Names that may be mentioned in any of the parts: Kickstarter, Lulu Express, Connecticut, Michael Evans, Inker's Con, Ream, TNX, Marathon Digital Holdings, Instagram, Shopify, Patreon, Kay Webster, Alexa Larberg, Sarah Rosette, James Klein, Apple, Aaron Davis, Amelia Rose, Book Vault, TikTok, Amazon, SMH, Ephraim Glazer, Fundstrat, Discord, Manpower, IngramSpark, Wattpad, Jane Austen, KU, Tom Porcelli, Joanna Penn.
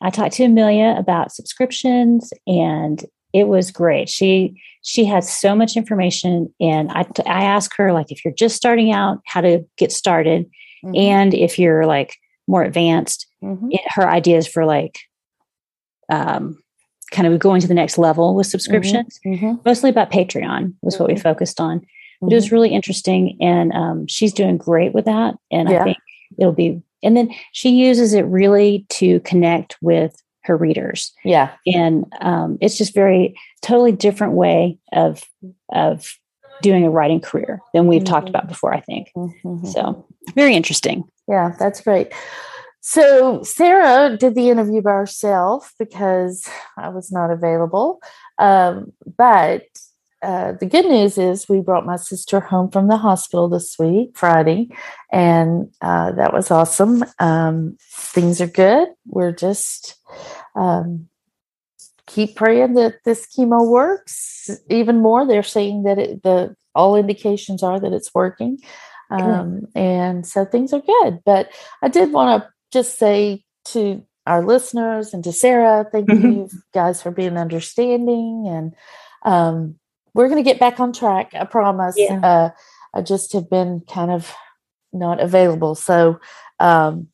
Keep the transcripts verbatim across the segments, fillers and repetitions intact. I talked to Amelia about subscriptions, and it was great. She she had so much information, and I I asked her, like, if you're just starting out, how to get started, mm-hmm. and if you're, like, more advanced, mm-hmm. it, her ideas for, like, um, kind of going to the next level with subscriptions, mm-hmm. Mm-hmm. mostly about Patreon was mm-hmm. what we focused on. Mm-hmm. It was really interesting, and um, she's doing great with that, and yeah. I think it'll be. And then she uses it really to connect with her readers. Yeah. And um, it's just very totally different way of of doing a writing career than we've mm-hmm. talked about before, I think. Mm-hmm. So very interesting. Yeah, that's great. So Sarah did the interview by herself because I was not available. Um, but Uh, the good news is we brought my sister home from the hospital this week, Friday, and uh, that was awesome. Um, things are good. We're just um, keep praying that this chemo works even more. They're saying that it, the all indications are that it's working, um, and so things are good. But I did want to just say to our listeners and to Sarah, thank mm-hmm. you guys for being understanding and. Um, We're going to get back on track. I promise. Yeah. Uh, I just have been kind of not available. So, um,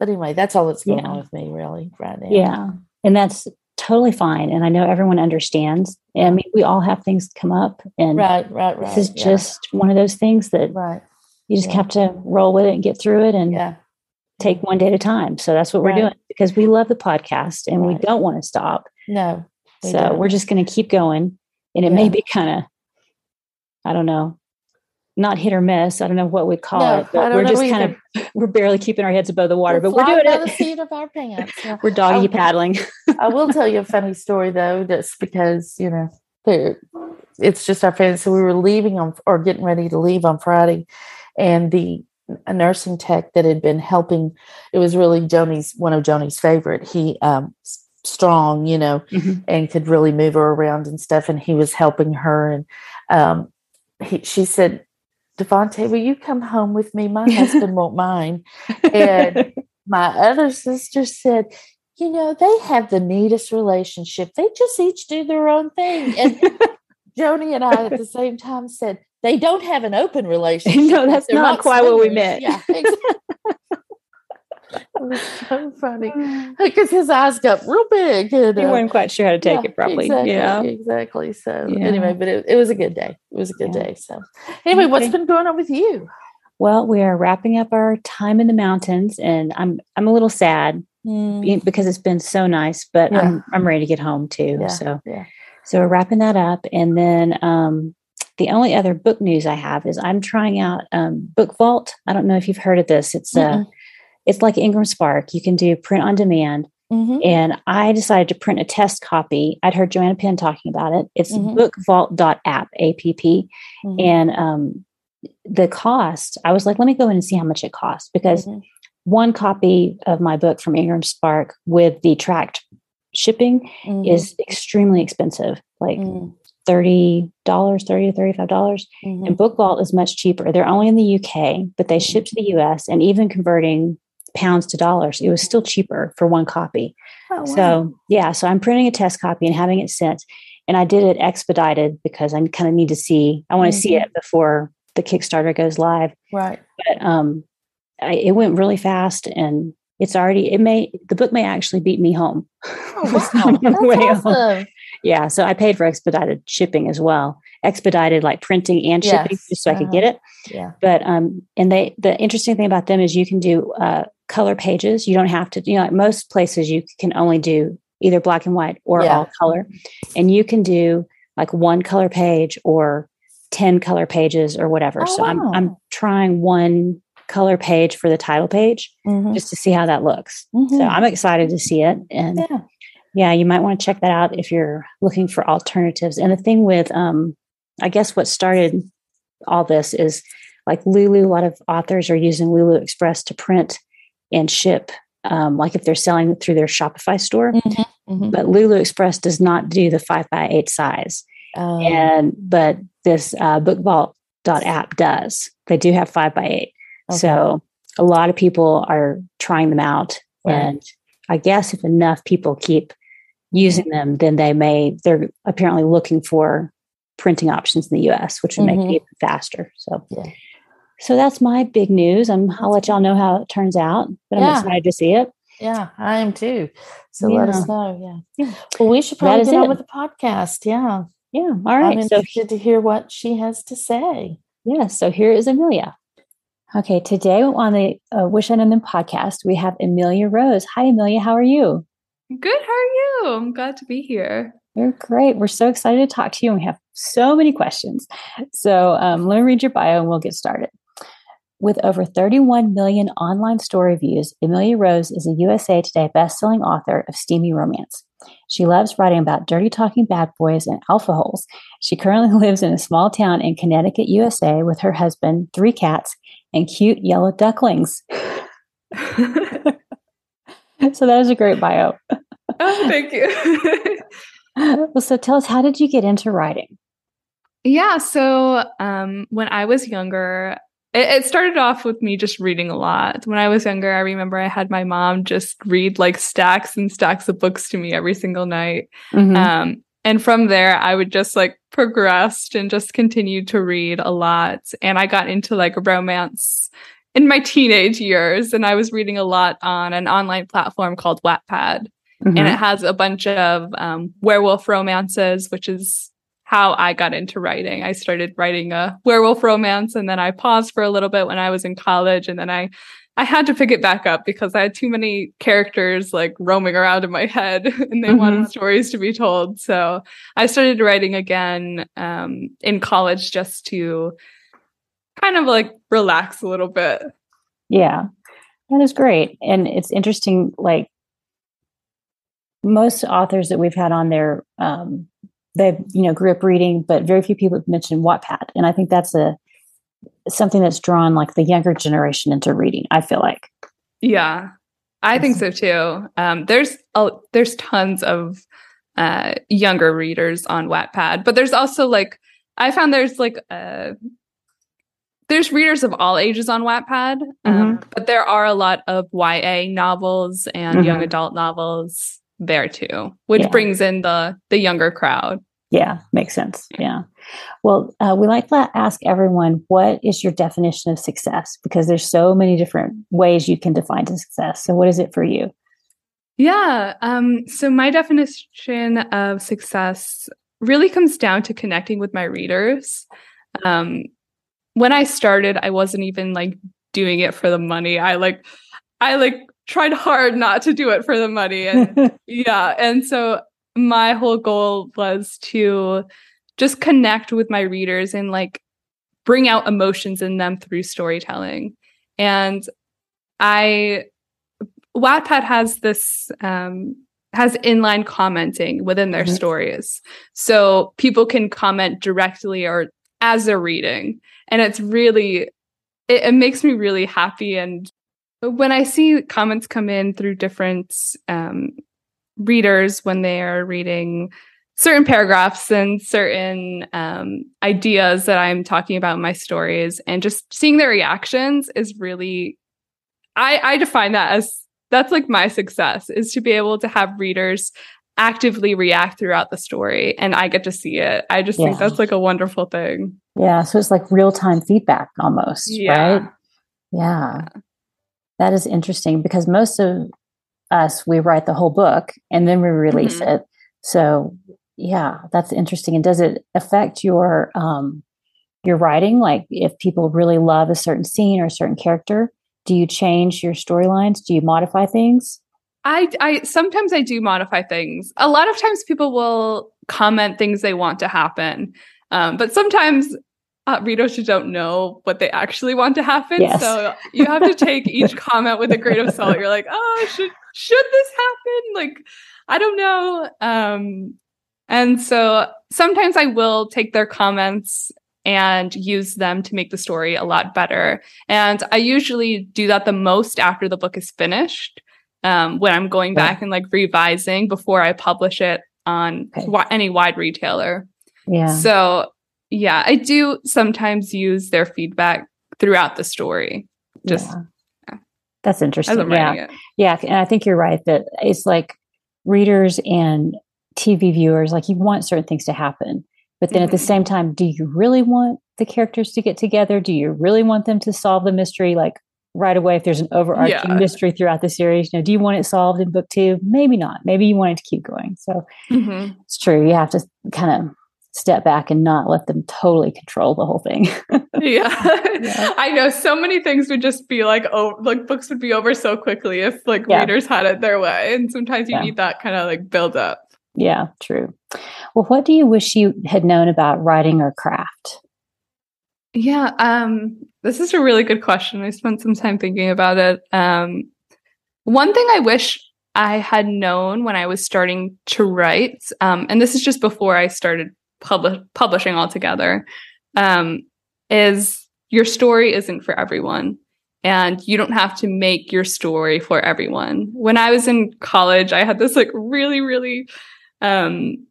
but anyway, that's all that's going yeah. on with me really right now. Yeah. And that's totally fine. And I know everyone understands. I mean, we all have things come up and right, right, right. this is yeah. just one of those things that right. you just yeah. have to roll with it and get through it and yeah. take one day at a time. So that's what right. we're doing because we love the podcast and right. we don't want to stop. No. We so don't. We're just going to keep going. And it yeah. may be kind of, I don't know, not hit or miss. I don't know what we'd call no, it, but we're just kind of, we're barely keeping our heads above the water, we're but we're doing by it. The seat of our pants. Yeah. We're doggy I'll, paddling. I will tell you a funny story though, just because, you know, it's just our friends. So we were leaving on or getting ready to leave on Friday and the a nursing tech that had been helping, it was really Joni's, one of Joni's favorite. He, um, strong, you know, mm-hmm. and could really move her around and stuff. And he was helping her. And um, he, she said, "Devontae, will you come home with me? My husband won't mind." And my other sister said, "You know, they have the neatest relationship. They just each do their own thing." And Joni and I at the same time said, "They don't have an open relationship." No, that's They're not quite swimmers. What we meant. Yeah, exactly. It was so funny because his eyes got real big. And, uh, you weren't quite sure how to take yeah, it properly. Exactly, yeah, exactly. So yeah. anyway, but it, it was a good day. It was a good yeah. day. So anyway, okay. What's been going on with you? Well, we are wrapping up our time in the mountains, and I'm I'm a little sad mm. because it's been so nice, but yeah. I'm I'm ready to get home too. Yeah. So yeah. so we're wrapping that up, and then um, the only other book news I have is I'm trying out um, Book Vault. I don't know if you've heard of this. It's a uh, It's like IngramSpark. You can do print on demand. Mm-hmm. And I decided to print a test copy. I'd heard Joanna Penn talking about it. It's mm-hmm. book vault dot app, A P P. Mm-hmm. And um, the cost, I was like, let me go in and see how much it costs. Because mm-hmm. one copy of my book from IngramSpark with the tracked shipping mm-hmm. is extremely expensive. Like mm-hmm. thirty dollars, thirty to thirty-five dollars. Mm-hmm. And Book Vault is much cheaper. They're only in the U K, but they ship to the U S. And even converting pounds to dollars, it was still cheaper for one copy. Oh, wow. So yeah, so I'm printing a test copy and having it sent. And I did it expedited because I kind of need to see, I want to mm-hmm. see it before the Kickstarter goes live. Right. But um, I, it went really fast and it's already, it may, the book may actually beat me home. Oh, wow. That's awesome. Home. Yeah. So I paid for expedited shipping as well. Expedited like printing and shipping yes. just so uh-huh. I could get it. Yeah. But, um, and they, the interesting thing about them is you can do uh color pages. You don't have to, you know, like most places you can only do either black and white or yeah. all color. And you can do like one color page or ten color pages or whatever. Oh, so wow. I'm, I'm trying one color page for the title page, mm-hmm. just to see how that looks. Mm-hmm. So I'm excited to see it. And yeah. yeah, you might want to check that out if you're looking for alternatives. And the thing with, um, I guess what started all this is like Lulu, a lot of authors are using Lulu Express to print and ship, um, like if they're selling through their Shopify store. Mm-hmm. Mm-hmm. But Lulu Express does not do the five by eight size. Um, and but this uh, Book Vault app does. They do have five by eight. Okay. So a lot of people are trying them out. Right. And I guess if enough people keep using them, then they may, they're apparently looking for printing options in the U S, which would mm-hmm. make it even faster. So, yeah. so that's my big news. I'm, I'll let y'all know how it turns out, but I'm yeah. excited to see it. Yeah, I am too. So yeah. let us know. Yeah. yeah. Well, we should probably get on with the podcast. Yeah. Yeah. All right. I'm interested so, to hear what she has to say. Yeah. So here is Amelia. Okay. Today on the uh, Wish I Know Them podcast, we have Amelia Rose. Hi, Amelia. How are you? Good. How are you? I'm glad to be here. You're great. We're so excited to talk to you. And we have so many questions. So um, let me read your bio and we'll get started. With over thirty-one million online store reviews, Amelia Rose is a U S A Today bestselling author of steamy romance. She loves writing about dirty talking bad boys and alpha holes. She currently lives in a small town in Connecticut, U S A with her husband, three cats, and cute yellow ducklings. So that was a great bio. Oh, thank you. Well, so tell us, how did you get into writing? Yeah, so um, when I was younger, it started off with me just reading a lot. When I was younger, I remember I had my mom just read like stacks and stacks of books to me every single night. Mm-hmm. Um, and from there, I would just like progressed and just continued to read a lot. And I got into like romance in my teenage years. And I was reading a lot on an online platform called Wattpad. Mm-hmm. And it has a bunch of um, werewolf romances, which is how I got into writing. I started writing a werewolf romance, and then I paused for a little bit when I was in college, and then I, I had to pick it back up because I had too many characters like roaming around in my head, and they mm-hmm. wanted stories to be told. So I started writing again um, in college just to kind of like relax a little bit. Yeah, that is great. And it's interesting, like most authors that we've had on there, um, they, you know, grew up reading, but very few people have mentioned Wattpad. And I think that's a something that's drawn like the younger generation into reading, I feel like. Yeah, I think so too. Um, there's a, there's tons of uh, younger readers on Wattpad, but there's also like, I found there's like, uh, there's readers of all ages on Wattpad, um, mm-hmm. but there are a lot of Y A novels and mm-hmm. young adult novels there too, which yeah. brings in the the younger crowd. Yeah, makes sense. Yeah. Well, uh, we like to ask everyone, what is your definition of success? Because there's so many different ways you can define success. So what is it for you? Yeah. Um, so my definition of success really comes down to connecting with my readers. Um, when I started, I wasn't even like doing it for the money. I like, I like, tried hard not to do it for the money. And yeah. And so my whole goal was to just connect with my readers and like bring out emotions in them through storytelling. And I, Wattpad has this, um, has inline commenting within their mm-hmm. stories. So people can comment directly or as they're reading. And it's really, it, it makes me really happy. And when I see comments come in through different um, readers when they are reading certain paragraphs and certain um, ideas that I'm talking about in my stories, and just seeing their reactions is really, I, I define that as, that's like my success, is to be able to have readers actively react throughout the story, and I get to see it. I just yeah. think that's like a wonderful thing. Yeah. So it's like real-time feedback almost, yeah. right? Yeah. yeah. That is interesting because most of us, we write the whole book and then we release mm-hmm. it. So yeah, that's interesting. And does it affect your, um, your writing? Like if people really love a certain scene or a certain character, do you change your storylines? Do you modify things? I, I, sometimes I do modify things. A lot of times people will comment things they want to happen. Um, but sometimes uh, readers who don't know what they actually want to happen. Yes. So you have to take each comment with a grain of salt. You're like, oh, should should this happen? Like, I don't know. Um, and so sometimes I will take their comments and use them to make the story a lot better. And I usually do that the most after the book is finished, um, when I'm going back and like revising before I publish it on w- any wide retailer. Yeah. So yeah, I do sometimes use their feedback throughout the story. Just yeah. Yeah. That's interesting. Yeah. It. Yeah. And I think you're right that it's like readers and T V viewers, like you want certain things to happen. But then at the same time, do you really want the characters to get together? Do you really want them to solve the mystery like right away? If there's an overarching yeah. mystery throughout the series, you know, do you want it solved in book two? Maybe not. Maybe you want it to keep going. So mm-hmm. it's true. You have to kind of step back and not let them totally control the whole thing. yeah. yeah. I know so many things would just be like, oh, like books would be over so quickly if like yeah. readers had it their way. And sometimes you yeah. need that kind of like build up. Yeah, true. Well, what do you wish you had known about writing or craft? Yeah, um, this is a really good question. I spent some time thinking about it. Um, one thing I wish I had known when I was starting to write, um, and this is just before I started publi- publishing altogether, um, is your story isn't for everyone. And you don't have to make your story for everyone. When I was in college, I had this like really, really... Um,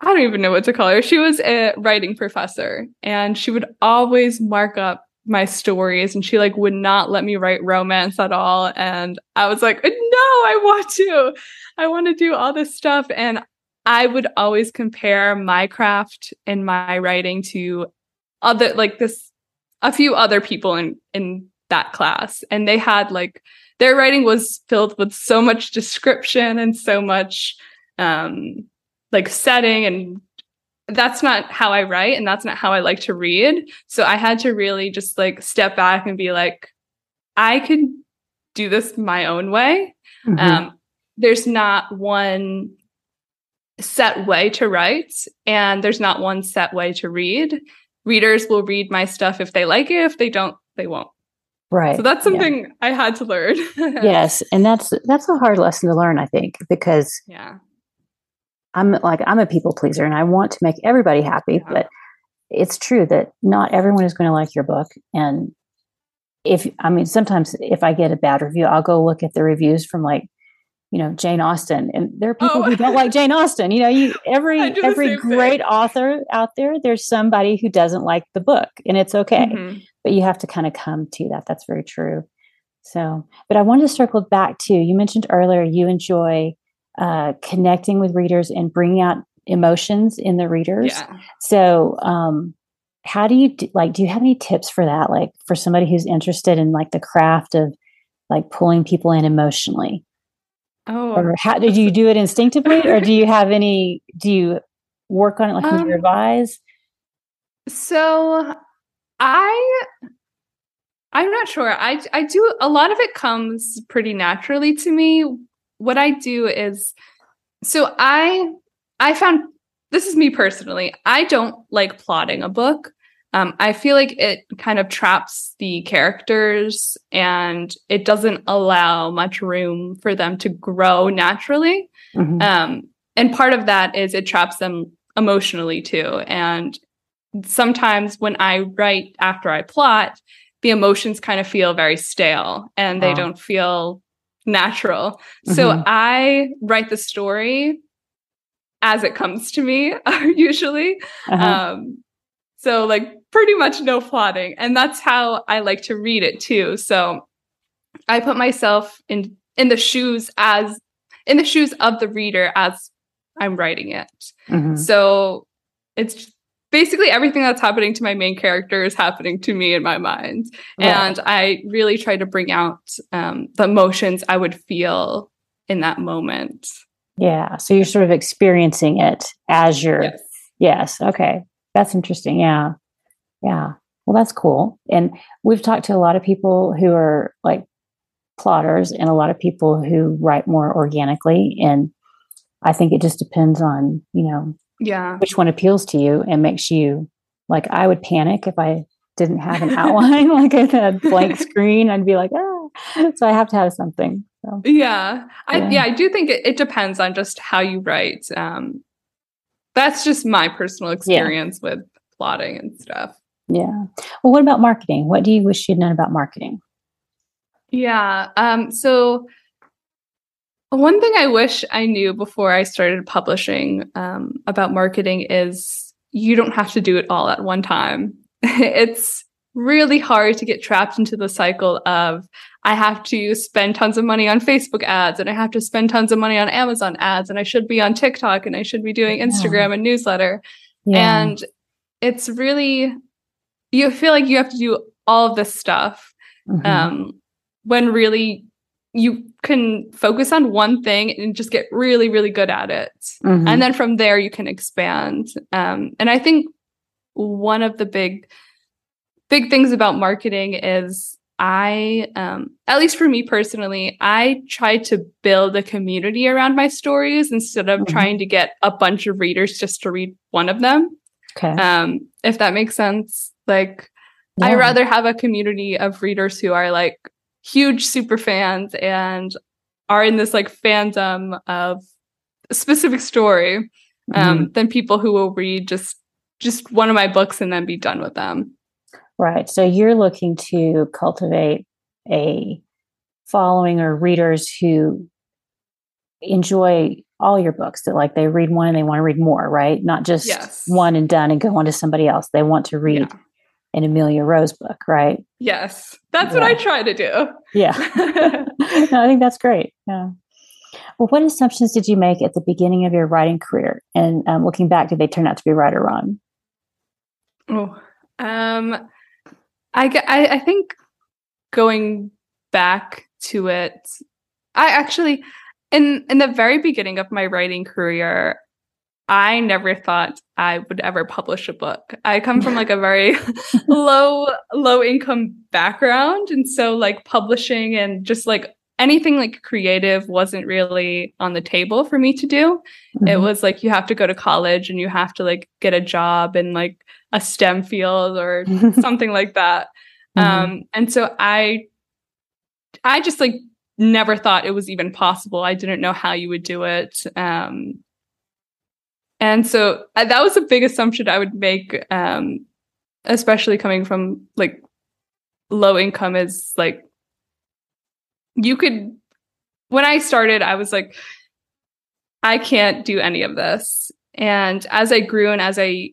I don't even know what to call her. She was a writing professor and she would always mark up my stories and she like would not let me write romance at all. And I was like, no, I want to, I want to do all this stuff. And I would always compare my craft and my writing to other, like this, a few other people in, in that class. And they had like, their writing was filled with so much description and so much, um, like setting, and that's not how I write and that's not how I like to read. So I had to really just like step back and be like, I can do this my own way. Mm-hmm. Um, there's not one set way to write and there's not one set way to read. Readers will read my stuff if they like it. If they don't, they won't. Right. So that's something yeah. I had to learn. Yes. And that's, that's a hard lesson to learn, I think, because yeah. I'm like, I'm a people pleaser and I want to make everybody happy, yeah. but it's true that not everyone is going to like your book. And if, I mean, sometimes if I get a bad review, I'll go look at the reviews from like, you know, Jane Austen, and there are people oh. who don't like Jane Austen. You know, you, every, every great thing. Author out there, there's somebody who doesn't like the book and it's okay, mm-hmm. but you have to kind of come to that. That's very true. So, but I wanted to circle back to, you mentioned earlier, you enjoy uh, connecting with readers and bringing out emotions in the readers. Yeah. So, um, how do you do, like, do you have any tips for that? Like for somebody who's interested in like the craft of like pulling people in emotionally? Oh, or how did you do it instinctively, or do you have any, do you work on it like um, with your advice? So I, I'm not sure. I, I do, a lot of it comes pretty naturally to me. What I do is, so I, I found, this is me personally, I don't like plotting a book. Um, I feel like it kind of traps the characters and it doesn't allow much room for them to grow naturally. Mm-hmm. Um, and part of that is it traps them emotionally too. And sometimes when I write after I plot, the emotions kind of feel very stale and they wow. don't feel natural. Mm-hmm. So I write the story as it comes to me usually. Uh-huh. Um, so like pretty much no plotting. And that's how I like to read it too. So I put myself in, in the shoes as in the shoes of the reader as I'm writing it. Mm-hmm. So it's basically everything that's happening to my main character is happening to me in my mind. Right. And I really try to bring out um, the emotions I would feel in that moment. Yeah. So you're sort of experiencing it as you're. Yes. Yes. Okay. That's interesting. Yeah. Yeah. Well, that's cool. And we've talked to a lot of people who are like plotters and a lot of people who write more organically. And I think it just depends on, you know, yeah, which one appeals to you and makes you Like I would panic if I didn't have an outline, like I had a blank screen, I'd be like, ah, so I have to have something. So, yeah. I, yeah. yeah, I do think it, it depends on just how you write. Um, that's just my personal experience yeah. with plotting and stuff. Yeah. Well, what about marketing? What do you wish you'd known about marketing? Yeah. Um, so one thing I wish I knew before I started publishing um, about marketing is you don't have to do it all at one time. It's really hard to get trapped into the cycle of I have to spend tons of money on Facebook ads and I have to spend tons of money on Amazon ads and I should be on TikTok and I should be doing Instagram yeah. and newsletter. Yeah. And it's really, you feel like you have to do all of this stuff mm-hmm. um, when really you can focus on one thing and just get really, really good at it. Mm-hmm. And then from there you can expand. Um, and I think one of the big, big things about marketing is I, um, at least for me personally, I try to build a community around my stories instead of mm-hmm. trying to get a bunch of readers just to read one of them. Okay. Um, if that makes sense. Like yeah. I rather have a community of readers who are like huge super fans and are in this like fandom of a specific story mm-hmm. um, than people who will read just just one of my books and then be done with them. Right. So you're looking to cultivate a following or readers who enjoy all your books, that like they read one and they want to read more, right? Not just yes. one and done and go on to somebody else. They want to read yeah. an Amelia Rose book, right? Yes. That's yeah. what I try to do. Yeah. No, I think that's great. Yeah. Well, what assumptions did you make at the beginning of your writing career? And um, looking back, did they turn out to be right or wrong? Oh, Um, I, I, I think going back to it, I actually, in, in the very beginning of my writing career, I never thought I would ever publish a book. I come from like a very low, low income background. And so like publishing and just like anything like creative wasn't really on the table for me to do. Mm-hmm. It was like, you have to go to college and you have to like get a job and like a STEM field or something like that. Mm-hmm. Um, and so I, I just like never thought it was even possible. I didn't know how you would do it. Um, and so I, that was a big assumption I would make, um, especially coming from like low income, is like, you could, when I started, I was like, I can't do any of this. And as I grew and as I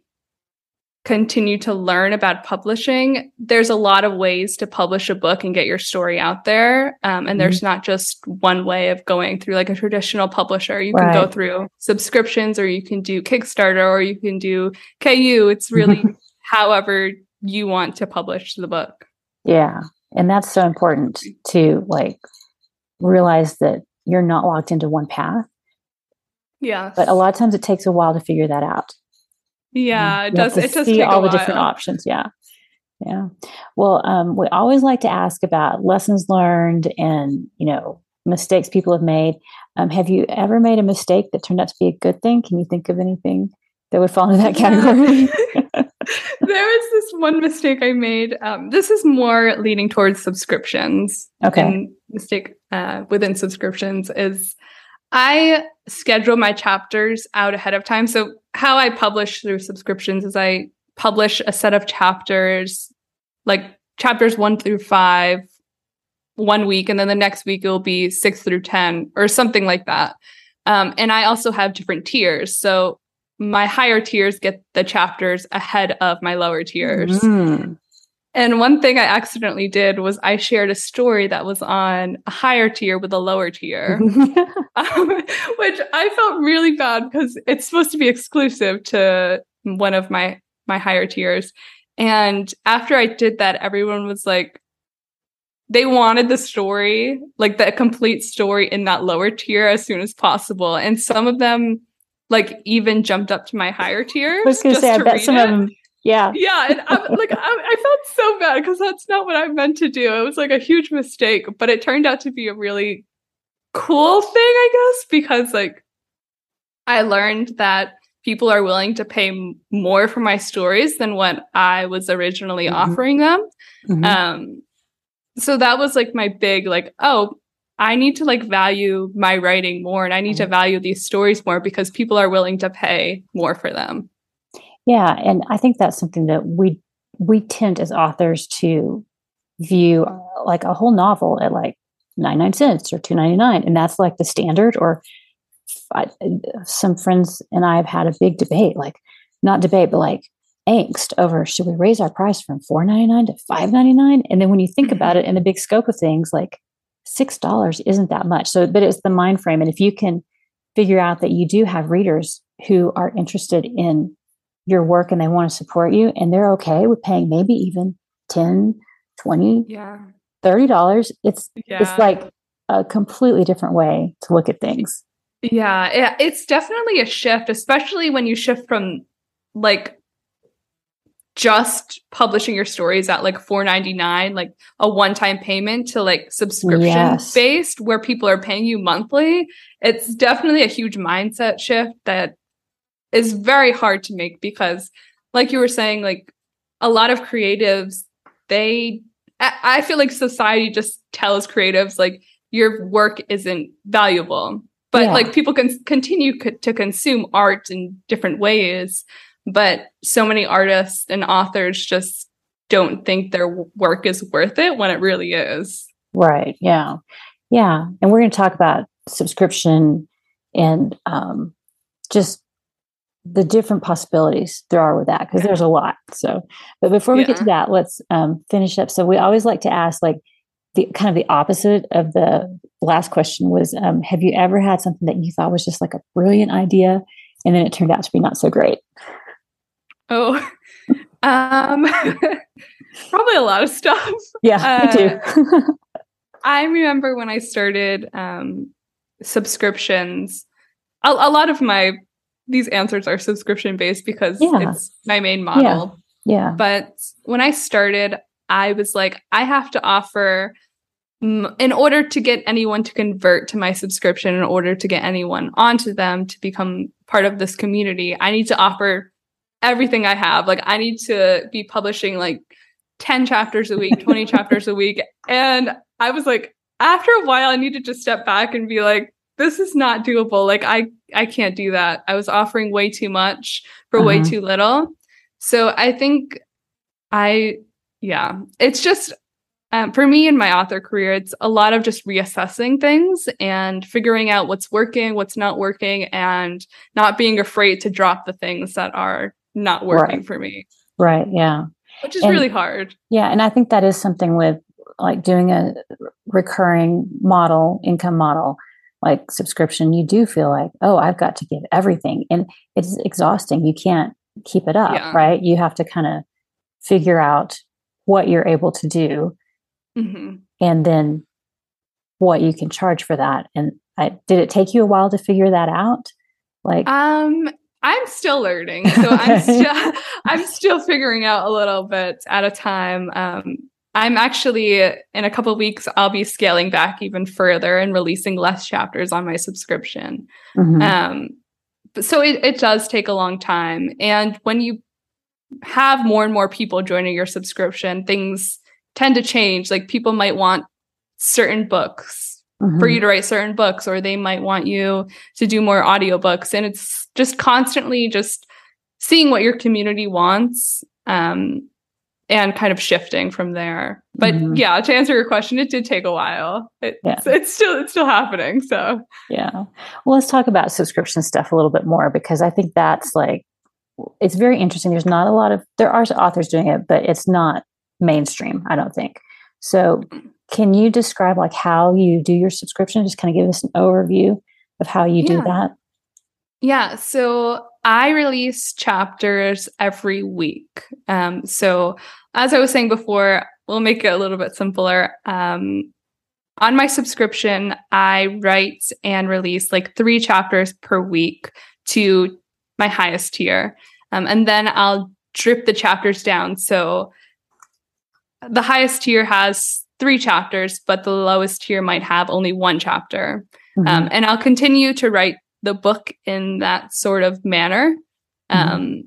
continue to learn about publishing, there's a lot of ways to publish a book and get your story out there. Um, and mm-hmm. there's not just one way of going through like a traditional publisher. You right. can go through subscriptions, or you can do Kickstarter, or you can do K U. It's really however you want to publish the book. Yeah. And that's so important to like realize that you're not locked into one path. Yeah. But a lot of times it takes a while to figure that out. Yeah, it does. It does see all the different options. Yeah. Yeah. Well, um, we always like to ask about lessons learned and, you know, mistakes people have made. Um, have you ever made a mistake that turned out to be a good thing? Can you think of anything that would fall into that category? There was this one mistake I made. Um, this is more leaning towards subscriptions. Okay. And mistake uh, within subscriptions is I schedule my chapters out ahead of time. So how I publish through subscriptions is I publish a set of chapters, like chapters one through five, one week, and then the next week it'll be six through ten or something like that. Um, and I also have different tiers. So my higher tiers get the chapters ahead of my lower tiers. Mm. And one thing I accidentally did was I shared a story that was on a higher tier with a lower tier, um, which I felt really bad because it's supposed to be exclusive to one of my, my higher tiers. And after I did that, everyone was like, they wanted the story, like the complete story in that lower tier as soon as possible. And some of them like even jumped up to my higher tier. I was going to say, I bet some of them. Yeah. Yeah. And I, like, I, I felt so bad because that's not what I meant to do. It was like a huge mistake, but it turned out to be a really cool thing, I guess, because like I learned that people are willing to pay m- more for my stories than what I was originally mm-hmm. offering them. Mm-hmm. Um, so that was like my big, like, oh, I need to like value my writing more, and I need mm-hmm. to value these stories more because people are willing to pay more for them. Yeah. And I think that's something that we, we tend as authors to view uh, like a whole novel at like ninety-nine cents or two ninety-nine. And that's like the standard. Or I, some friends and I have had a big debate, like not debate, but like angst over, should we raise our price from four ninety-nine to five ninety-nine? And then when you think about it in the big scope of things, like six dollars isn't that much. So, but it's the mind frame. And if you can figure out that you do have readers who are interested in your work and they want to support you, and they're okay with paying maybe even ten, twenty, yeah. thirty dollars. It's, yeah. it's like a completely different way to look at things. Yeah. It, it's definitely a shift, especially when you shift from like just publishing your stories at like four ninety-nine, like a one-time payment, to like subscription yes. based where people are paying you monthly. It's definitely a huge mindset shift that is very hard to make because, like you were saying, like a lot of creatives, they, I, I feel like society just tells creatives like your work isn't valuable, but yeah. like people can continue co- to consume art in different ways, but so many artists and authors just don't think their work is worth it when it really is. Right. Yeah. Yeah. And we're going to talk about subscription and um, just the different possibilities there are with that, because there's a lot. So, but before we yeah. get to that, let's um, finish up. So we always like to ask, like, the kind of the opposite of the last question was, um, have you ever had something that you thought was just like a brilliant idea and then it turned out to be not so great? Oh, um, probably a lot of stuff. Yeah, uh, me too. I remember when I started um, subscriptions, a, a lot of my these answers are subscription based because yeah. it's my main model. Yeah. yeah. But when I started, I was like, I have to offer m- in order to get anyone to convert to my subscription, in order to get anyone onto them to become part of this community, I need to offer everything I have. Like I need to be publishing like ten chapters a week, twenty chapters a week. And I was like, after a while, I needed to step back and be like, this is not doable. Like I, I can't do that. I was offering way too much for uh-huh. way too little. So I think I, yeah, it's just um, for me in my author career, it's a lot of just reassessing things and figuring out what's working, what's not working, and not being afraid to drop the things that are not working right. for me. Right. Yeah. Which is and, really hard. Yeah. And I think that is something with like doing a recurring model, income model, like subscription, you do feel like, oh, I've got to give everything. And it's exhausting. You can't keep it up, yeah. right? You have to kind of figure out what you're able to do mm-hmm. and then what you can charge for that. And I, did it take you a while to figure that out? Like, um, I'm still learning. So I'm still, I'm still figuring out a little bit at a time. Um, I'm actually, in a couple of weeks, I'll be scaling back even further and releasing less chapters on my subscription. Mm-hmm. Um, so it, it does take a long time. And when you have more and more people joining your subscription, things tend to change. Like people might want certain books mm-hmm. for you to write certain books, or they might want you to do more audiobooks. And it's just constantly just seeing what your community wants. Um And kind of shifting from there, but mm-hmm. yeah. To answer your question, it did take a while. It, yeah. it's, it's still it's still happening. So yeah. Well, let's talk about subscription stuff a little bit more, because I think that's like it's very interesting. There's not a lot of there are authors doing it, but it's not mainstream, I don't think. So, can you describe like how you do your subscription? Just kind of give us an overview of how you yeah. do that. Yeah. So I release chapters every week. Um, so as I was saying before, we'll make it a little bit simpler. Um, on my subscription, I write and release like three chapters per week to my highest tier. Um, and then I'll drip the chapters down. So the highest tier has three chapters, but the lowest tier might have only one chapter. Mm-hmm. Um, and I'll continue to write the book in that sort of manner Mm-hmm. Um,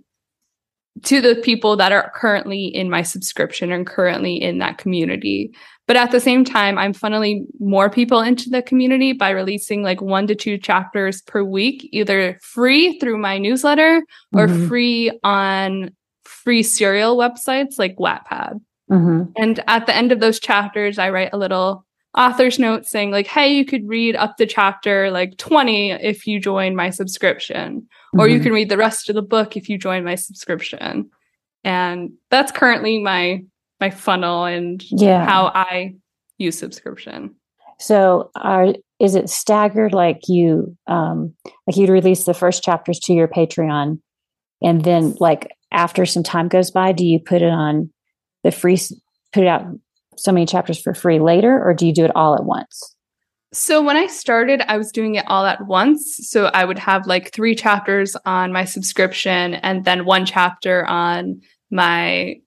to the people that are currently in my subscription and currently in that community. But at the same time, I'm funneling more people into the community by releasing like one to two chapters per week, either free through my newsletter or mm-hmm. free on free serial websites like Wattpad. Mm-hmm. And at the end of those chapters, I write a little author's note saying like, hey, you could read up to chapter like twenty if you join my subscription, mm-hmm. or you can read the rest of the book if you join my subscription. And that's currently my my funnel and yeah. how I use subscription. So are is it staggered, like you um like you'd release the first chapters to your Patreon, and then like after some time goes by, do you put it on the free put it out so many chapters for free later, or do you do it all at once? So when I started, I was doing it all at once. So I would have like three chapters on my subscription and then one chapter on my,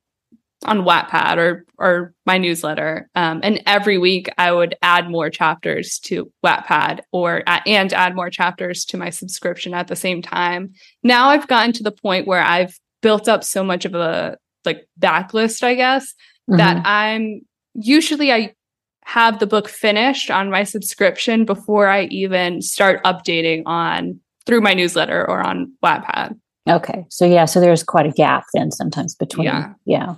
on Wattpad or, or my newsletter. Um, and every week I would add more chapters to Wattpad or, and add more chapters to my subscription at the same time. Now I've gotten to the point where I've built up so much of a like backlist, I guess, mm-hmm. that I'm, usually I have the book finished on my subscription before I even start updating on through my newsletter or on Wattpad. Okay. So yeah, so there's quite a gap then sometimes between. Yeah. yeah.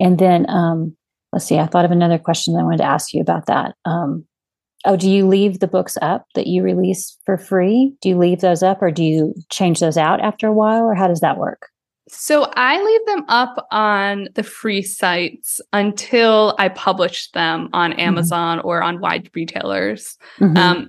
And then um, let's see, I thought of another question that I wanted to ask you about that. Um, oh, do you leave the books up that you release for free? Do you leave those up, or do you change those out after a while, or how does that work? So I leave them up on the free sites until I publish them on Amazon mm-hmm. or on wide retailers. Mm-hmm. Um,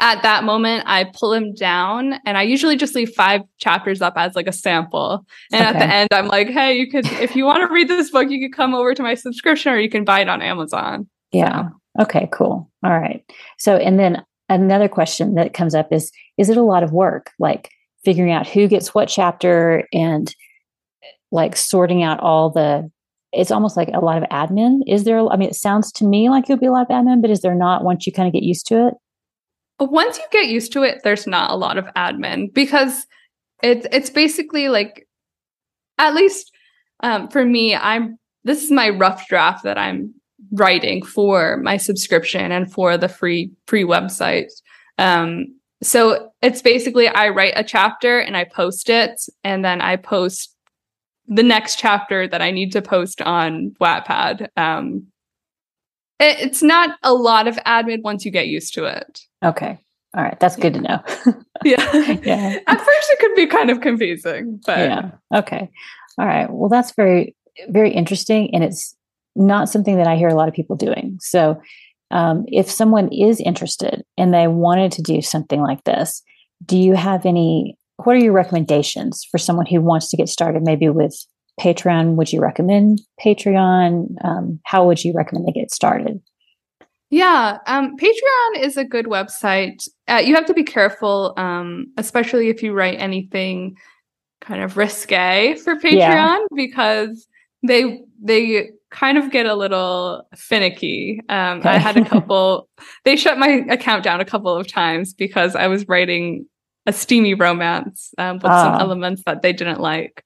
at that moment, I pull them down, and I usually just leave five chapters up as like a sample. And okay. at the end, I'm like, hey, you could, if you want to read this book, you could come over to my subscription, or you can buy it on Amazon. Yeah. So. Okay, cool. All right. So, and then another question that comes up is, is it a lot of work? Like, figuring out who gets what chapter and like sorting out all the, it's almost like a lot of admin. Is there, I mean, it sounds to me like it'll be a lot of admin, but is there not once you kind of get used to it? Once you get used to it, there's not a lot of admin, because it's, it's basically like, at least um, for me, I'm, this is my rough draft that I'm writing for my subscription and for the free, free website. Um, So it's basically I write a chapter and I post it, and then I post the next chapter that I need to post on Wattpad. Um, it, it's not a lot of admin once you get used to it. Okay. All right. That's good to know. yeah. yeah. At first it could be kind of confusing, but. Yeah. Okay. All right. Well, that's very, very interesting. And it's not something that I hear a lot of people doing. So Um, if someone is interested and they wanted to do something like this, do you have any, what are your recommendations for someone who wants to get started? Maybe with Patreon, would you recommend Patreon? Um, how would you recommend they get started? Yeah, um, Patreon is a good website. Uh, you have to be careful, um, especially if you write anything kind of risque for Patreon, yeah. because they, they, kind of get a little finicky. Um, okay. I had a couple, they shut my account down a couple of times because I was writing a steamy romance um, with uh. some elements that they didn't like.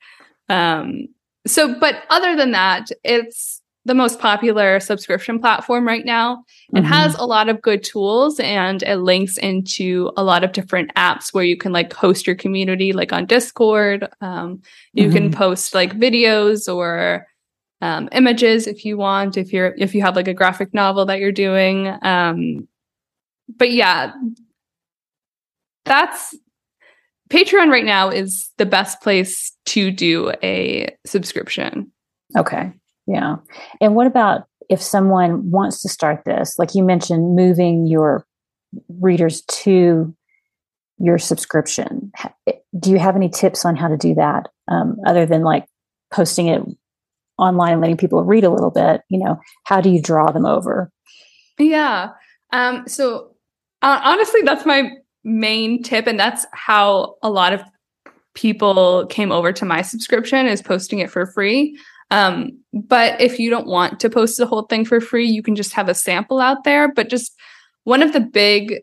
Um, so, but other than that, it's the most popular subscription platform right now. It mm-hmm. has a lot of good tools, and it links into a lot of different apps where you can like host your community, like on Discord. Um, you mm-hmm. can post like videos or Um, images if you want, if you're if you have like a graphic novel that you're doing. Um, but yeah, that's Patreon right now is the best place to do a subscription. Okay. Yeah. And what about if someone wants to start this? Like you mentioned, moving your readers to your subscription. Do you have any tips on how to do that? Um, other than like posting it online, letting people read a little bit, you know, how do you draw them over? Yeah. Um, so uh, honestly, that's my main tip. And that's how a lot of people came over to my subscription, is posting it for free. Um, but if you don't want to post the whole thing for free, you can just have a sample out there. But just one of the big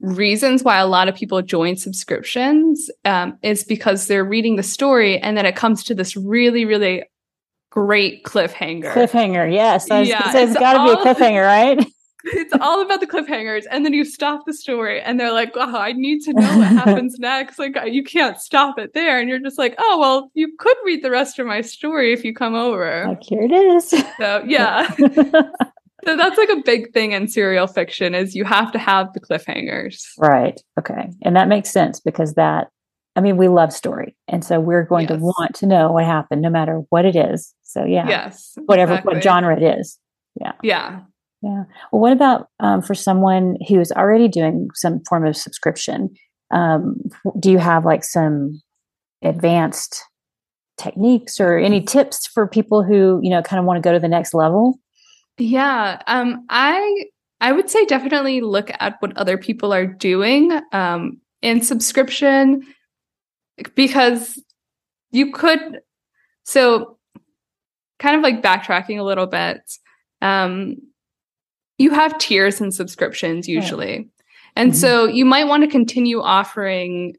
reasons why a lot of people join subscriptions um, is because they're reading the story and then it comes to this really, really great cliffhanger. Cliffhanger, yes. I was yeah, gonna say, it's, it's got to be a cliffhanger, right? It's all about the cliffhangers. And then you stop the story and they're like, oh, I need to know what happens next. Like, you can't stop it there. And you're just like, oh, well, you could read the rest of my story if you come over. Like, here it is. So, yeah. So that's like a big thing in serial fiction is you have to have the cliffhangers. Right. Okay. And that makes sense because that, I mean, we love story. And so we're going yes. to want to know what happened no matter what it is. So yeah. Yes. Whatever, exactly. What genre it is. Yeah. Yeah. Yeah. Well, what about um, for someone who is already doing some form of subscription? Um, do you have like some advanced techniques or any tips for people who, you know, kind of want to go to the next level? Yeah, um, I I would say definitely look at what other people are doing um, in subscription because you could. So, kind of like backtracking a little bit, um, you have tiers in subscriptions usually, yeah. and mm-hmm. so you might want to continue offering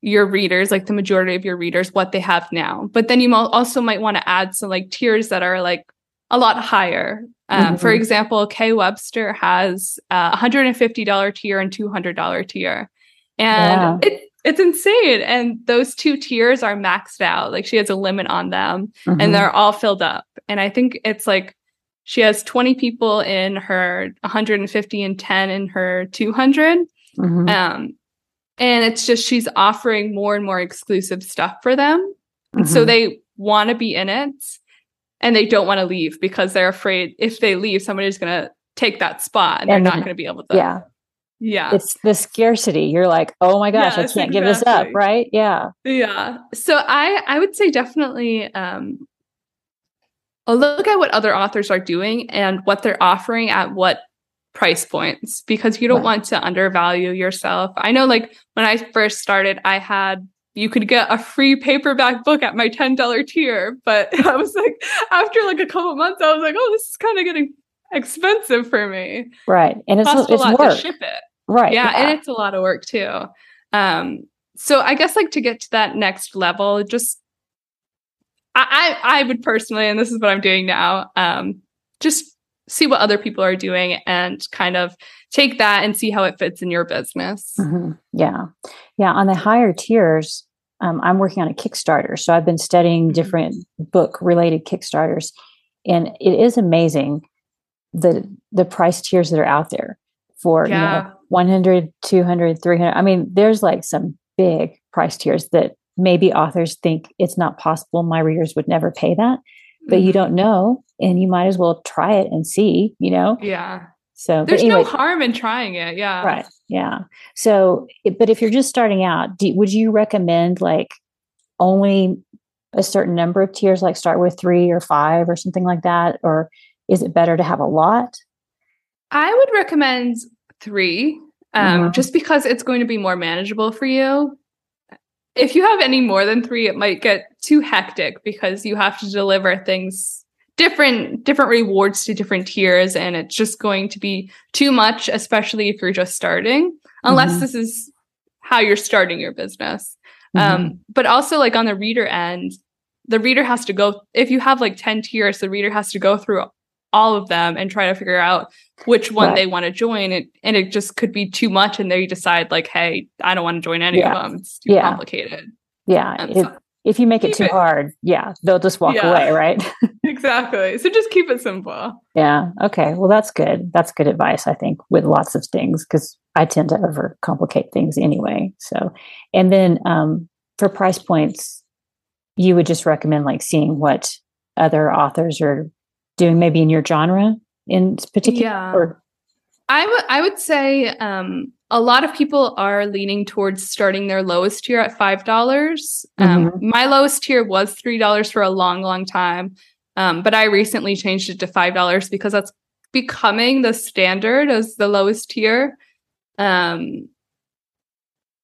your readers, like the majority of your readers, what they have now. But then you also might want to add some like tiers that are like a lot higher. Um, mm-hmm. For example, Kay Webster has a one hundred fifty dollars tier and two hundred dollars tier. And yeah. it, it's insane. And those two tiers are maxed out. Like she has a limit on them mm-hmm. and they're all filled up. And I think it's like she has twenty people in her one hundred fifty and ten in her two hundred. Mm-hmm. Um, and it's just she's offering more and more exclusive stuff for them. Mm-hmm. So they want to be in it. And they don't want to leave because they're afraid if they leave, somebody's going to take that spot and they're and not going to be able to. Yeah. Yeah. It's the scarcity. You're like, oh my gosh, yes, I can't exactly. give this up. Right. Yeah. Yeah. So I, I would say definitely um, a look at what other authors are doing and what they're offering at what price points, because you don't right. want to undervalue yourself. I know like when I first started, I had you could get a free paperback book at my ten dollars tier. But I was like, after like a couple months, I was like, oh, this is kind of getting expensive for me. Right. And it's, it costs a it's lot work. to ship it. Right. Yeah, yeah. And it's a lot of work too. Um, so I guess like to get to that next level, just I, I, I would personally, and this is what I'm doing now, um, just see what other people are doing and kind of take that and see how it fits in your business. Mm-hmm. Yeah. Yeah. On the higher tiers, um, I'm working on a Kickstarter. So I've been studying different book related Kickstarters and it is amazing the, the price tiers that are out there for yeah. you know, one hundred, two hundred, three hundred. I mean, there's like some big price tiers that maybe authors think it's not possible. My readers would never pay that, but mm-hmm. you don't know. And you might as well try it and see, you know? Yeah. So there's anyway, no harm in trying it. Yeah. Right. Yeah. So, but if you're just starting out, do, would you recommend like only a certain number of tiers, like start with three or five or something like that? Or is it better to have a lot? I would recommend three, um, mm-hmm. just because it's going to be more manageable for you. If you have any more than three, it might get too hectic because you have to deliver things different different rewards to different tiers, and it's just going to be too much, especially if you're just starting, unless mm-hmm. this is how you're starting your business. Mm-hmm. Um, but also like on the reader end, the reader has to go, if you have like ten tiers, the reader has to go through all of them and try to figure out which one right. they want to join. It, and it just could be too much. And they decide like, hey, I don't want to join any yeah. of them. It's too yeah. complicated. Yeah. It, so, if you make it too it. hard, yeah, they'll just walk yeah. away. Right. Exactly. So just keep it simple. Yeah. Okay. Well, that's good. That's good advice, I think, with lots of things, because I tend to overcomplicate things anyway. So, and then um, for price points, you would just recommend like seeing what other authors are doing, maybe in your genre in particular? Yeah. Or? I would, I would say um, a lot of people are leaning towards starting their lowest tier at five dollars. Mm-hmm. Um, my lowest tier was three dollars for a long, long time. Um, but I recently changed it to five dollars because that's becoming the standard as the lowest tier. Um,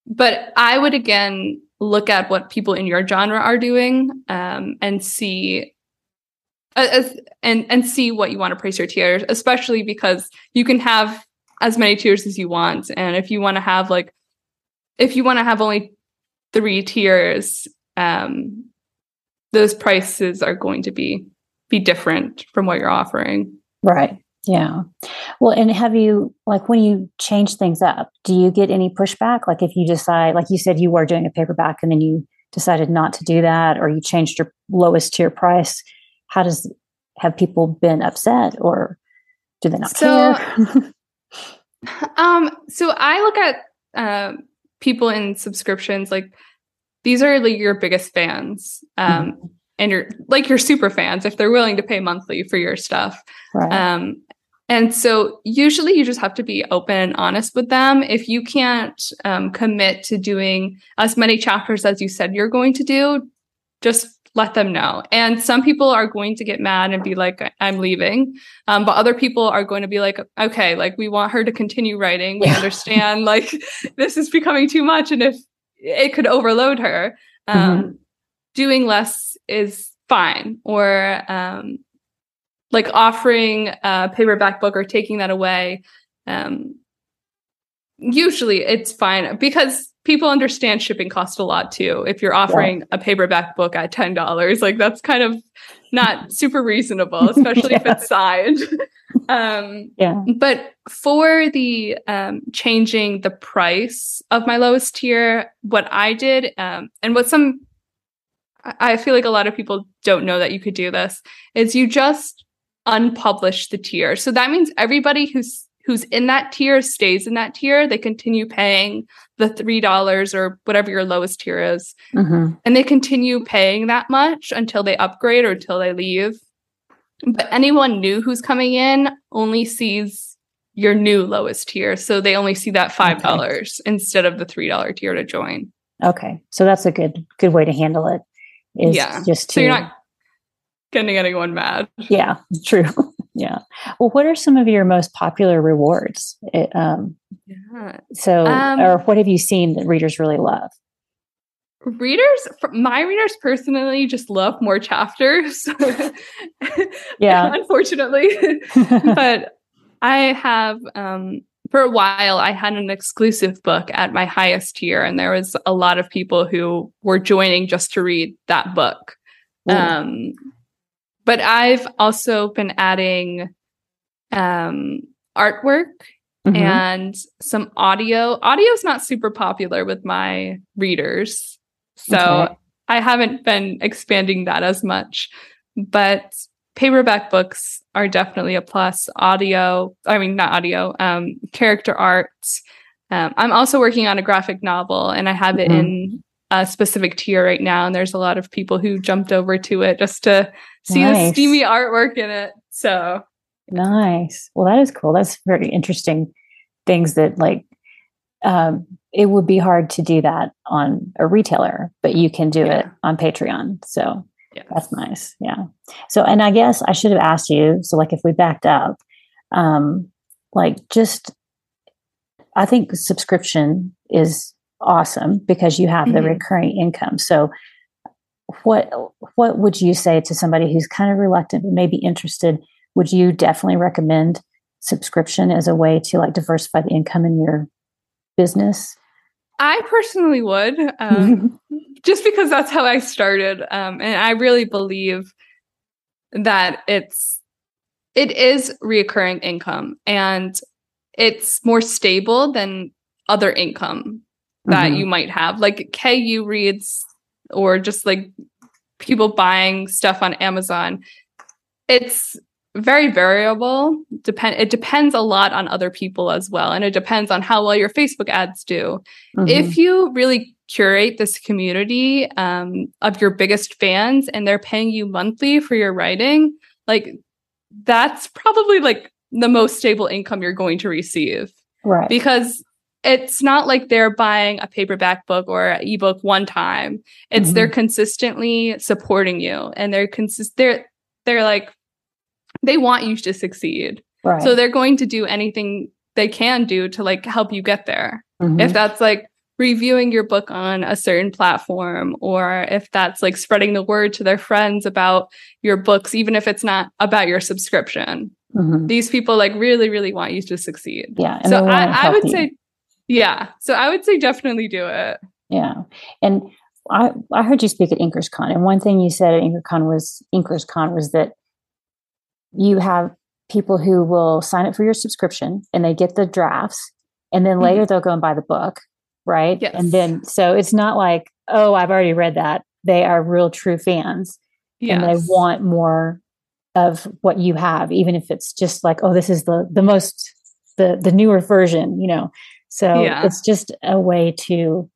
but I would, again, look at what people in your genre are doing um, and see uh, and, and see what you want to price your tiers, especially because you can have as many tiers as you want. And if you want to have like, if you want to have only three tiers, um, those prices are going to be, be different from what you're offering. Right. Yeah. Well, and have you, like, when you change things up, do you get any pushback? Like if you decide, like you said, you were doing a paperback and then you decided not to do that, or you changed your lowest tier price, how does, have people been upset or do they not so, care? um, so I look at, um, uh, people in subscriptions, like these are like your biggest fans, um, mm-hmm. and your like your super fans, if they're willing to pay monthly for your stuff. Right. Um, and so usually you just have to be open and honest with them. If you can't um, commit to doing as many chapters as you said you're going to do, just let them know. And some people are going to get mad and be like, I'm leaving. Um, but other people are going to be like, okay, like we want her to continue writing. We yeah. understand like this is becoming too much. And if it could overload her, um, mm-hmm. doing less is fine, or um, like offering a paperback book or taking that away. Um, usually it's fine because people understand shipping costs a lot too. If you're offering yeah. a paperback book at ten dollars, like that's kind of not super reasonable, especially yeah. if it's signed. um, yeah. But for the um, changing the price of my lowest tier, what I did um, and what some I feel like a lot of people don't know that you could do this, is you just unpublish the tier. So that means everybody who's who's in that tier stays in that tier. They continue paying the three dollars or whatever your lowest tier is. Mm-hmm. And they continue paying that much until they upgrade or until they leave. But anyone new who's coming in only sees your new lowest tier. So they only see that five dollars okay. instead of the three dollars tier to join. Okay. So that's a good good way to handle it. Is yeah. Just to, so you're not getting anyone mad. Yeah, true. yeah. Well, what are some of your most popular rewards? It, um, yeah. So, um, or what have you seen that readers really love? Readers, my readers personally just love more chapters. yeah. Unfortunately. But I have, um, for a while, I had an exclusive book at my highest tier, and there was a lot of people who were joining just to read that book. Um, but I've also been adding um, artwork mm-hmm. and some audio. Audio is not super popular with my readers, so okay. I haven't been expanding that as much. But paperback books are definitely a plus. Audio, I mean, not audio, um, character art. Um, I'm also working on a graphic novel, and I have it mm-hmm. in a specific tier right now. And there's a lot of people who jumped over to it just to see nice. the steamy artwork in it. So nice. Well, that is cool. That's very interesting things that like, um, it would be hard to do that on a retailer, but you can do yeah. it on Patreon. So yeah. That's nice. Yeah. So, and I guess I should have asked you. So like if we backed up, um, like just, I think subscription is awesome because you have mm-hmm. the recurring income. So what, what would you say to somebody who's kind of reluctant, but maybe interested? Would you definitely recommend subscription as a way to like diversify the income in your business? I personally would, um, just because that's how I started. Um, and I really believe that it's, it is reoccurring income, and it's more stable than other income that mm-hmm. you might have, like K U reads, or just like people buying stuff on Amazon. It's very variable. Depend. It depends a lot on other people as well. And it depends on how well your Facebook ads do. Mm-hmm. If you really curate this community um, of your biggest fans, and they're paying you monthly for your writing, like that's probably like the most stable income you're going to receive. Right. Because it's not like they're buying a paperback book or an ebook one time. It's mm-hmm. they're consistently supporting you, and they're consist. They're they're like, they want you to succeed. Right. So they're going to do anything they can do to like help you get there. Mm-hmm. If that's like reviewing your book on a certain platform, or if that's like spreading the word to their friends about your books, even if it's not about your subscription. Mm-hmm. These people like really, really want you to succeed. Yeah. And so I, I would say, yeah. So I would say definitely do it. Yeah. And I, I heard you speak at Inker's Con, and one thing you said at Inker's Con was Inker's Con was that you have people who will sign up for your subscription and they get the drafts, and then later mm-hmm. they'll go and buy the book. Right. Yes. And then, so it's not like, oh, I've already read that. They are real true fans yes. and they want more of what you have, even if it's just like, oh, this is the, the most, the, the newer version, you know? So yeah. it's just a way to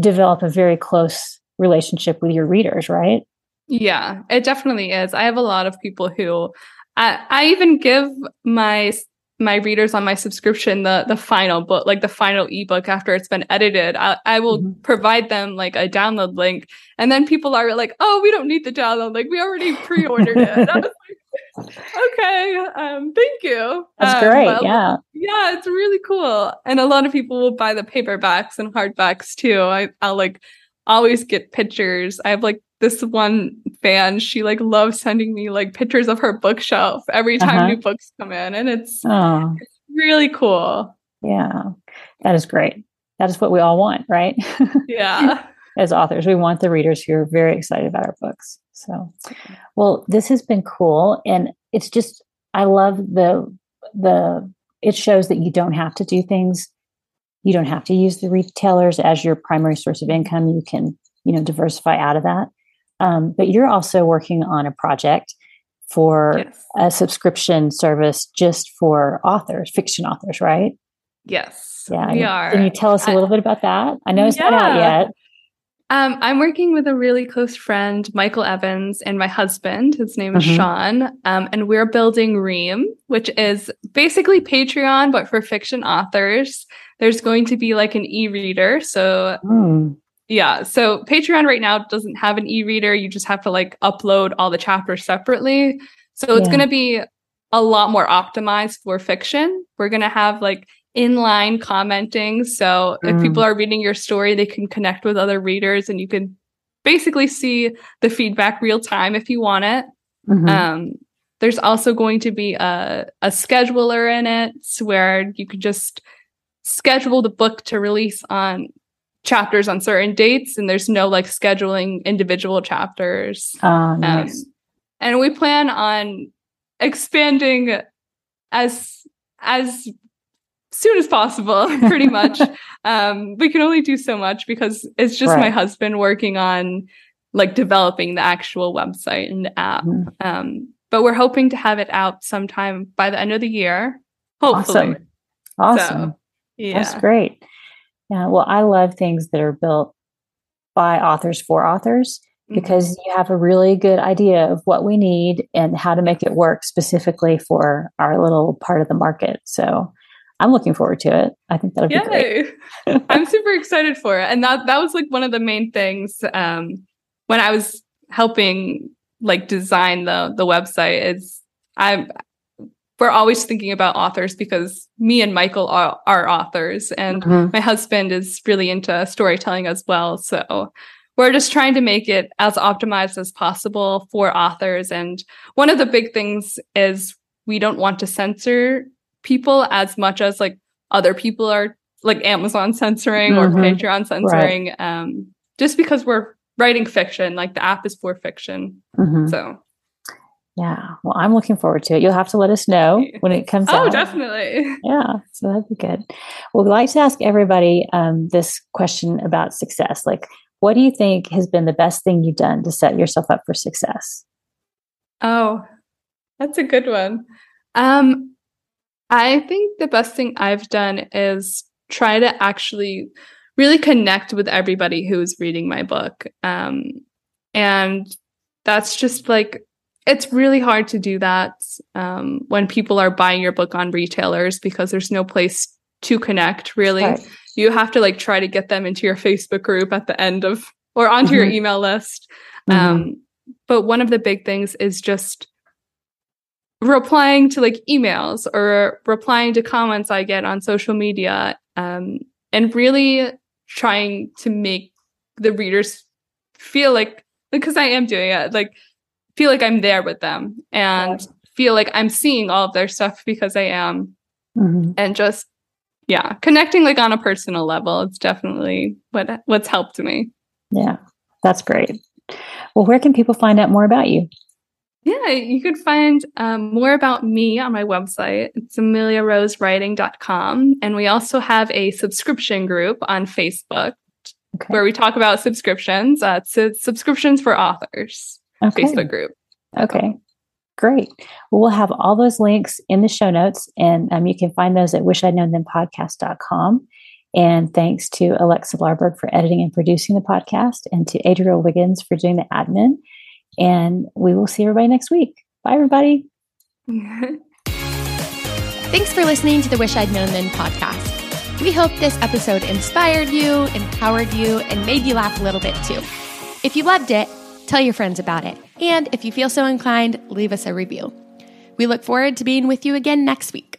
develop a very close relationship with your readers. Right. Yeah, it definitely is. I have a lot of people who I, I even give my my readers on my subscription, the the final book, like the final ebook after it's been edited, I, I will mm-hmm. provide them like a download link. And then people are like, oh, we don't need the download link. We already pre-ordered it. And I was like, okay. Um, thank you. That's um, great. Well, yeah. Yeah. It's really cool. And a lot of people will buy the paperbacks and hardbacks too. I, I'll like always get pictures. I have like this one fan, she like loves sending me like pictures of her bookshelf every time uh-huh. new books come in, and it's, oh. it's really cool. Yeah, that is great. That is what we all want, right? Yeah. As authors, we want the readers who are very excited about our books. So, well, this has been cool, and it's just I love the the it shows that you don't have to do things. You don't have to use the retailers as your primary source of income. You can, you know, diversify out of that. Um, but you're also working on a project for yes. a subscription service just for authors, fiction authors, right? Yes, yeah, we are. Can you tell us a little I, bit about that? I know it's yeah. not out yet. Um, I'm working with a really close friend, Michael Evans, and my husband. His name is mm-hmm. Sean. Um, and we're building Ream, which is basically Patreon, but for fiction authors. There's going to be like an e-reader. So... Mm. Yeah. So Patreon right now doesn't have an e-reader. You just have to like upload all the chapters separately. So it's yeah. going to be a lot more optimized for fiction. We're going to have like inline commenting. So mm. if people are reading your story, they can connect with other readers, and you can basically see the feedback real time if you want it. Mm-hmm. Um, there's also going to be a, a scheduler in it where you can just schedule the book to release on chapters on certain dates, and there's no like scheduling individual chapters. Oh, nice. Um, and we plan on expanding as as soon as possible, pretty much. Um, we can only do so much because it's just right. my husband working on like developing the actual website and the app. Mm-hmm. Um, but we're hoping to have it out sometime by the end of the year, hopefully. Awesome. Awesome. So, yeah. That's great. Yeah, well, I love things that are built by authors for authors because mm-hmm. you have a really good idea of what we need and how to make it work specifically for our little part of the market. So I'm looking forward to it. I think that'll Yay. Be great. I'm super excited for it. And that that was like one of the main things um, when I was helping like design the the website is I'm we're always thinking about authors because me and Michael are, are authors, and mm-hmm. my husband is really into storytelling as well. So we're just trying to make it as optimized as possible for authors. And one of the big things is we don't want to censor people as much as like other people are, like Amazon censoring mm-hmm. or Patreon censoring, right. um, just because we're writing fiction, like the app is for fiction. Mm-hmm. So. Yeah. Well, I'm looking forward to it. You'll have to let us know when it comes oh, out. Oh, definitely. Yeah. So that'd be good. Well, we'd like to ask everybody um, this question about success. Like, what do you think has been the best thing you've done to set yourself up for success? Oh, that's a good one. Um, I think the best thing I've done is try to actually really connect with everybody who's reading my book. Um, and that's just like, it's really hard to do that um, when people are buying your book on retailers because there's no place to connect, really. Right. You have to like try to get them into your Facebook group at the end of or onto mm-hmm. your email list. Mm-hmm. Um, but one of the big things is just replying to like emails or replying to comments I get on social media um, and really trying to make the readers feel like, because I am doing it, like, feel like I'm there with them. And feel like I'm seeing all of their stuff because I am. Mm-hmm. And just, yeah, connecting like on a personal level. It's definitely what what's helped me. Yeah, that's great. Well, where can people find out more about you? Yeah, you could find um, more about me on my website. It's amelia rose writing dot com. And we also have a subscription group on Facebook, okay, where we talk about subscriptions. Uh, it's a subscriptions for authors, okay, Facebook group. Okay, great. Well, we'll have all those links in the show notes. And um, you can find those at wish i'd known them podcast dot com. And thanks to Alexa Larberg for editing and producing the podcast, and to Adriel Wiggins for doing the admin. And we will see everybody next week. Bye, everybody. Thanks for listening to the Wish I'd Known Then podcast. We hope this episode inspired you, empowered you, and made you laugh a little bit too. If you loved it, tell your friends about it. And if you feel so inclined, leave us a review. We look forward to being with you again next week.